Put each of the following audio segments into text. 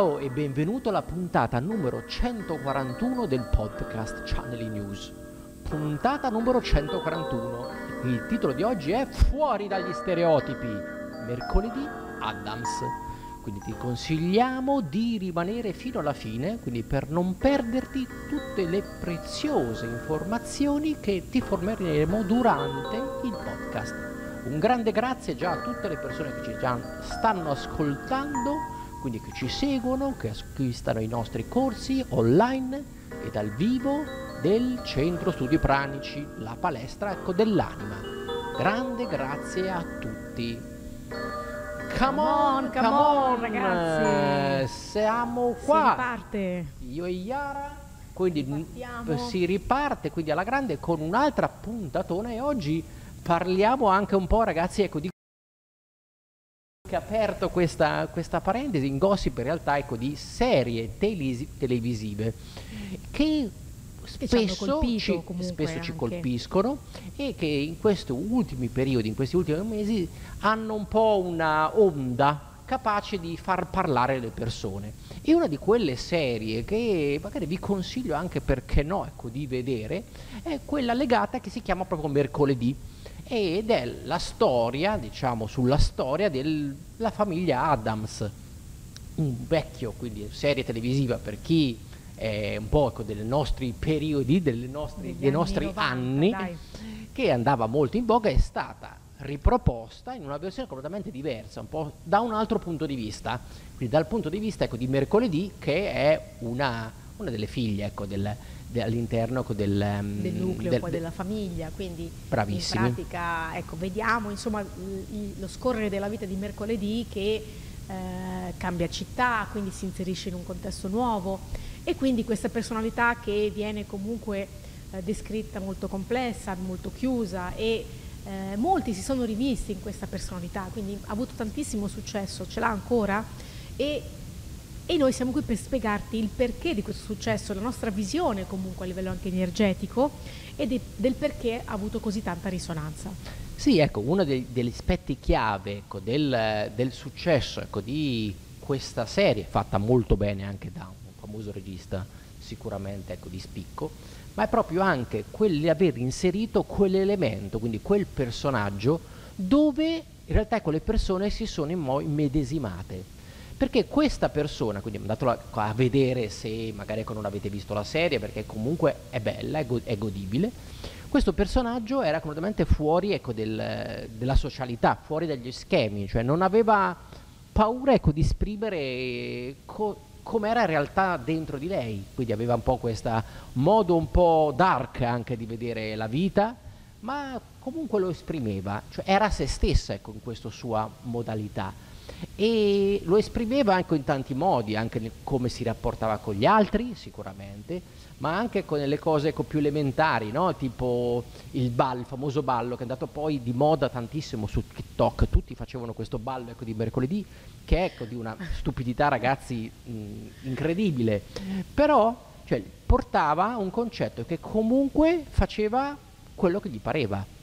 Ciao e benvenuto alla puntata numero 141 del podcast Channeling News. Puntata numero 141. Il titolo di oggi è Fuori dagli stereotipi. Mercoledì, Addams. Quindi ti consigliamo di rimanere fino alla fine, quindi per non perderti tutte le preziose informazioni che ti forniremo durante il podcast. Un grande grazie già a tutte le persone che ci stanno ascoltando, quindi che ci seguono, che acquistano i nostri corsi online e dal vivo del Centro Studi Pranici, la palestra dell'anima. Grande grazie a tutti. Come on ragazzi. Siamo qua. Si riparte. Io e Yara, quindi si riparte quindi alla grande con un'altra puntatona, e oggi parliamo anche un po', ragazzi, ecco, di aperto questa parentesi in gossip, in realtà, ecco, di serie televisive che spesso ci colpiscono e che in questi ultimi periodi, in questi ultimi mesi, hanno un po' una onda capace di far parlare le persone. E una di quelle serie che magari vi consiglio anche, perché no, ecco, di vedere, è quella legata, che si chiama proprio Mercoledì, ed è la storia, diciamo, sulla storia della famiglia Addams, un vecchio, quindi serie televisiva per chi è un po', ecco, dei nostri periodi, dei nostri anni, che andava molto in voga, è stata riproposta in una versione completamente diversa, un po' da un altro punto di vista, quindi dal punto di vista, ecco, di Mercoledì, che è una delle figlie, ecco, all'interno, ecco, del nucleo poi della famiglia, quindi bravissimi. In pratica, ecco, vediamo, insomma, lo scorrere della vita di Mercoledì, che cambia città, quindi si inserisce in un contesto nuovo, e quindi questa personalità che viene comunque descritta molto complessa, molto chiusa, e molti si sono rivisti in questa personalità, quindi ha avuto tantissimo successo, ce l'ha ancora, e noi siamo qui per spiegarti il perché di questo successo, la nostra visione comunque a livello anche energetico, e del perché ha avuto così tanta risonanza. Sì, ecco, uno degli aspetti chiave, ecco, del successo, ecco, di questa serie, fatta molto bene anche da un famoso regista, sicuramente, ecco, di spicco, ma è proprio anche aver inserito quell'elemento, quindi quel personaggio, dove in realtà, ecco, le persone si sono immedesimate. Perché questa persona, quindi andatela a vedere se magari, ecco, non avete visto la serie, perché comunque è bella, è godibile, questo personaggio era completamente fuori, ecco, della socialità, fuori dagli schemi, cioè non aveva paura, ecco, di esprimere com'era in realtà dentro di lei, quindi aveva un po' questo modo un po' dark anche di vedere la vita, ma comunque lo esprimeva, cioè era se stessa, ecco, in questa sua modalità. E lo esprimeva anche in tanti modi, anche come si rapportava con gli altri sicuramente, ma anche con le cose, ecco, più elementari, no? Tipo il famoso ballo, che è andato poi di moda tantissimo su TikTok, tutti facevano questo ballo, ecco, di Mercoledì, che è, ecco, di una stupidità, ragazzi, incredibile, però, cioè, portava un concetto che comunque faceva quello che gli pareva.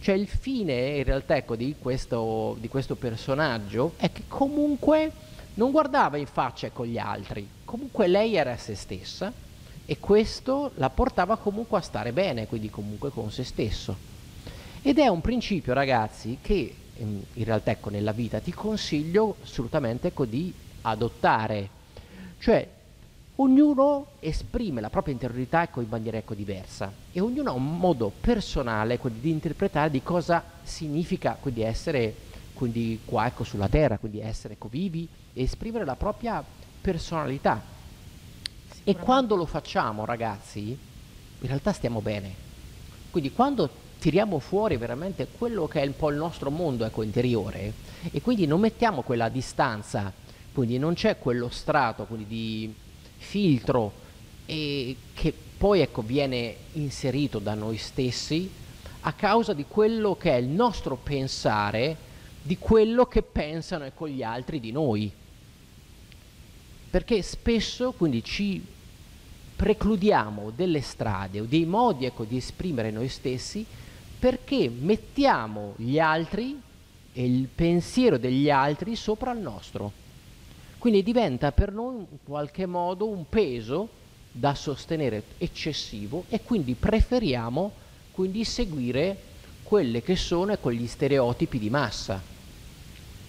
Cioè il fine, in realtà, ecco, di questo personaggio è che comunque non guardava in faccia con gli altri, comunque lei era se stessa, e questo la portava comunque a stare bene, quindi comunque con se stesso. Ed è un principio, ragazzi, che in realtà, ecco, nella vita ti consiglio assolutamente, ecco, di adottare. Cioè ognuno esprime la propria interiorità, ecco, in maniera, ecco, diversa, e ognuno ha un modo personale, quindi, di interpretare di cosa significa, quindi, essere, quindi, qua, ecco, sulla terra, quindi essere, ecco, vivi, e esprimere la propria personalità. E quando lo facciamo, ragazzi, in realtà stiamo bene. Quindi quando tiriamo fuori veramente quello che è un po' il nostro mondo, ecco, interiore, e quindi non mettiamo quella distanza, quindi non c'è quello strato, quindi, di filtro, e che poi, ecco, viene inserito da noi stessi a causa di quello che è il nostro pensare, di quello che pensano, ecco, gli altri di noi, perché spesso, quindi, ci precludiamo delle strade o dei modi, ecco, di esprimere noi stessi, perché mettiamo gli altri e il pensiero degli altri sopra il nostro. Quindi diventa per noi in qualche modo un peso da sostenere eccessivo, e quindi preferiamo seguire quelle che sono e quegli stereotipi di massa.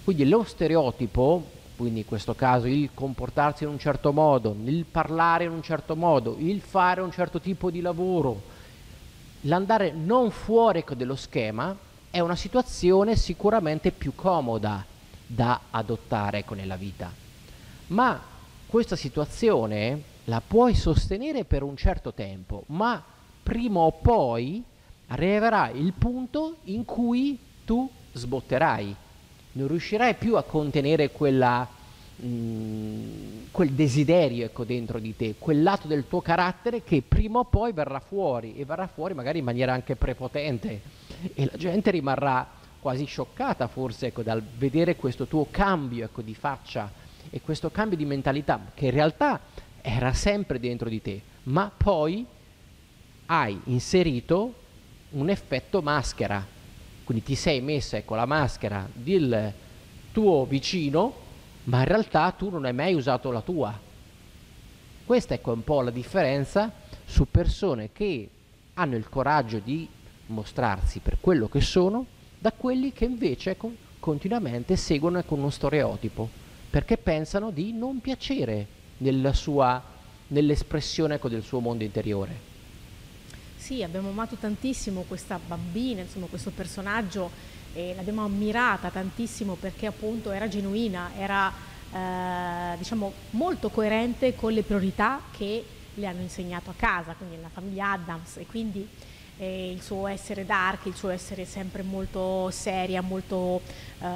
Quindi lo stereotipo, quindi in questo caso il comportarsi in un certo modo, il parlare in un certo modo, il fare un certo tipo di lavoro, l'andare non fuori dello schema, è una situazione sicuramente più comoda da adottare nella vita. Ma questa situazione la puoi sostenere per un certo tempo, ma prima o poi arriverà il punto in cui tu sbotterai, non riuscirai più a contenere quel desiderio dentro di te, quel lato del tuo carattere che prima o poi verrà fuori, e verrà fuori magari in maniera anche prepotente, e la gente rimarrà quasi scioccata forse dal vedere questo tuo cambio di faccia. E questo cambio di mentalità che in realtà era sempre dentro di te, ma poi hai inserito un effetto maschera, quindi ti sei messa la maschera del tuo vicino, ma in realtà tu non hai mai usato la tua. Questa è un po' la differenza su persone che hanno il coraggio di mostrarsi per quello che sono, da quelli che invece continuamente seguono uno stereotipo, perché pensano di non piacere nell'espressione del suo mondo interiore. Sì, abbiamo amato tantissimo questa bambina, insomma questo personaggio, e l'abbiamo ammirata tantissimo perché appunto era genuina, era diciamo molto coerente con le priorità che le hanno insegnato a casa, quindi la famiglia Addams, e quindi il suo essere dark, il suo essere sempre molto seria, molto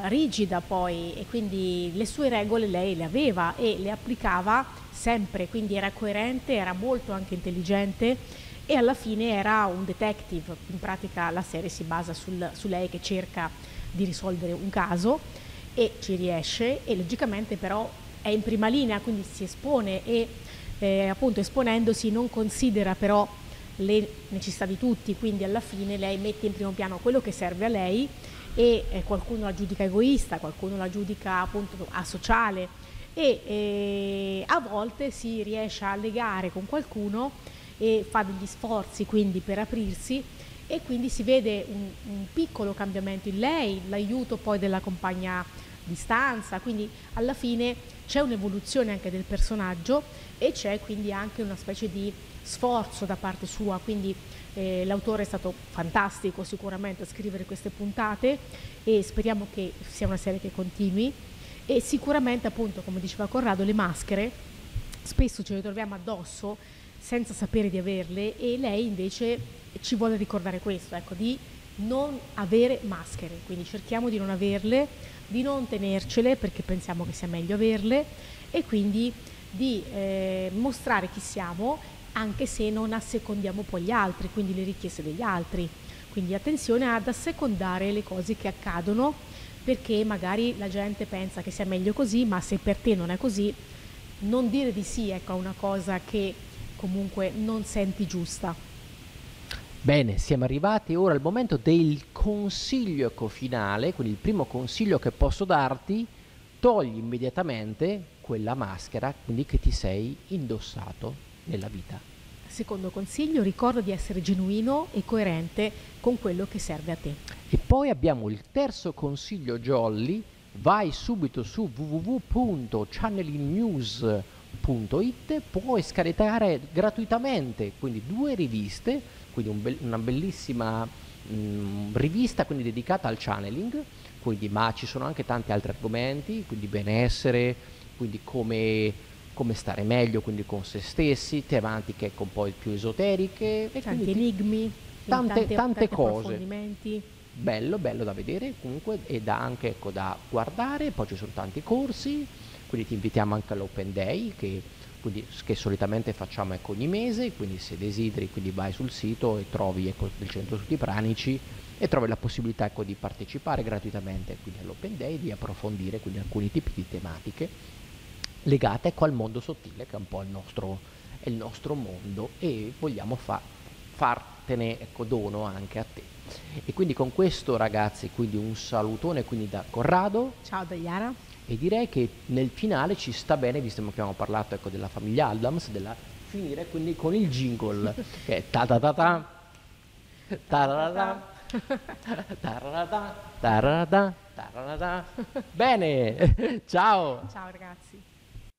rigida poi, e quindi le sue regole lei le aveva e le applicava sempre, quindi era coerente, era molto anche intelligente, e alla fine era un detective. In pratica la serie si basa su lei che cerca di risolvere un caso e ci riesce, e logicamente però è in prima linea, quindi si espone, e appunto esponendosi non considera però le necessità di tutti, quindi alla fine lei mette in primo piano quello che serve a lei, e qualcuno la giudica egoista, qualcuno la giudica appunto asociale, e a volte si riesce a legare con qualcuno e fa degli sforzi quindi per aprirsi, e quindi si vede un piccolo cambiamento in lei, l'aiuto poi della compagna di stanza, quindi alla fine c'è un'evoluzione anche del personaggio, e c'è quindi anche una specie di sforzo da parte sua, quindi l'autore è stato fantastico sicuramente a scrivere queste puntate, e speriamo che sia una serie che continui. E sicuramente appunto, come diceva Corrado, le maschere spesso ce le troviamo addosso senza sapere di averle, e lei invece ci vuole ricordare questo, di non avere maschere, quindi cerchiamo di non averle, di non tenercele perché pensiamo che sia meglio averle, e quindi di mostrare chi siamo, anche se non assecondiamo poi gli altri, quindi le richieste degli altri. Quindi attenzione ad assecondare le cose che accadono, perché magari la gente pensa che sia meglio così, ma se per te non è così, non dire di sì a una cosa che comunque non senti giusta. Bene, siamo arrivati ora al momento del consiglio finale, quindi il primo consiglio che posso darti: togli immediatamente quella maschera che ti sei indossato nella vita. Secondo consiglio, ricorda di essere genuino e coerente con quello che serve a te. E poi abbiamo il terzo consiglio jolly: vai subito su www.channelingnews.it, puoi scaricare gratuitamente due riviste, quindi una bellissima rivista dedicata al channeling, ma ci sono anche tanti altri argomenti, quindi benessere, quindi come stare meglio con se stessi, tematiche un po' più esoteriche, e tanti enigmi, tante cose, bello da vedere comunque, e anche da guardare. Poi ci sono tanti corsi, quindi ti invitiamo anche all'Open Day che solitamente facciamo ogni mese, quindi se desideri vai sul sito e trovi il Centro Studi Pranici e trovi la possibilità di partecipare gratuitamente all'Open Day, di approfondire alcuni tipi di tematiche legate al mondo sottile, che è un po' il nostro mondo, e vogliamo fartene dono anche a te. E quindi con questo, ragazzi, un salutone da Corrado, ciao da Yara, E direi che nel finale ci sta bene, visto che abbiamo parlato, ecco, della famiglia Addams, della finire quindi con il jingle che è ta ta ta ta ta ta ta ta. Bene, ciao. Ciao ragazzi.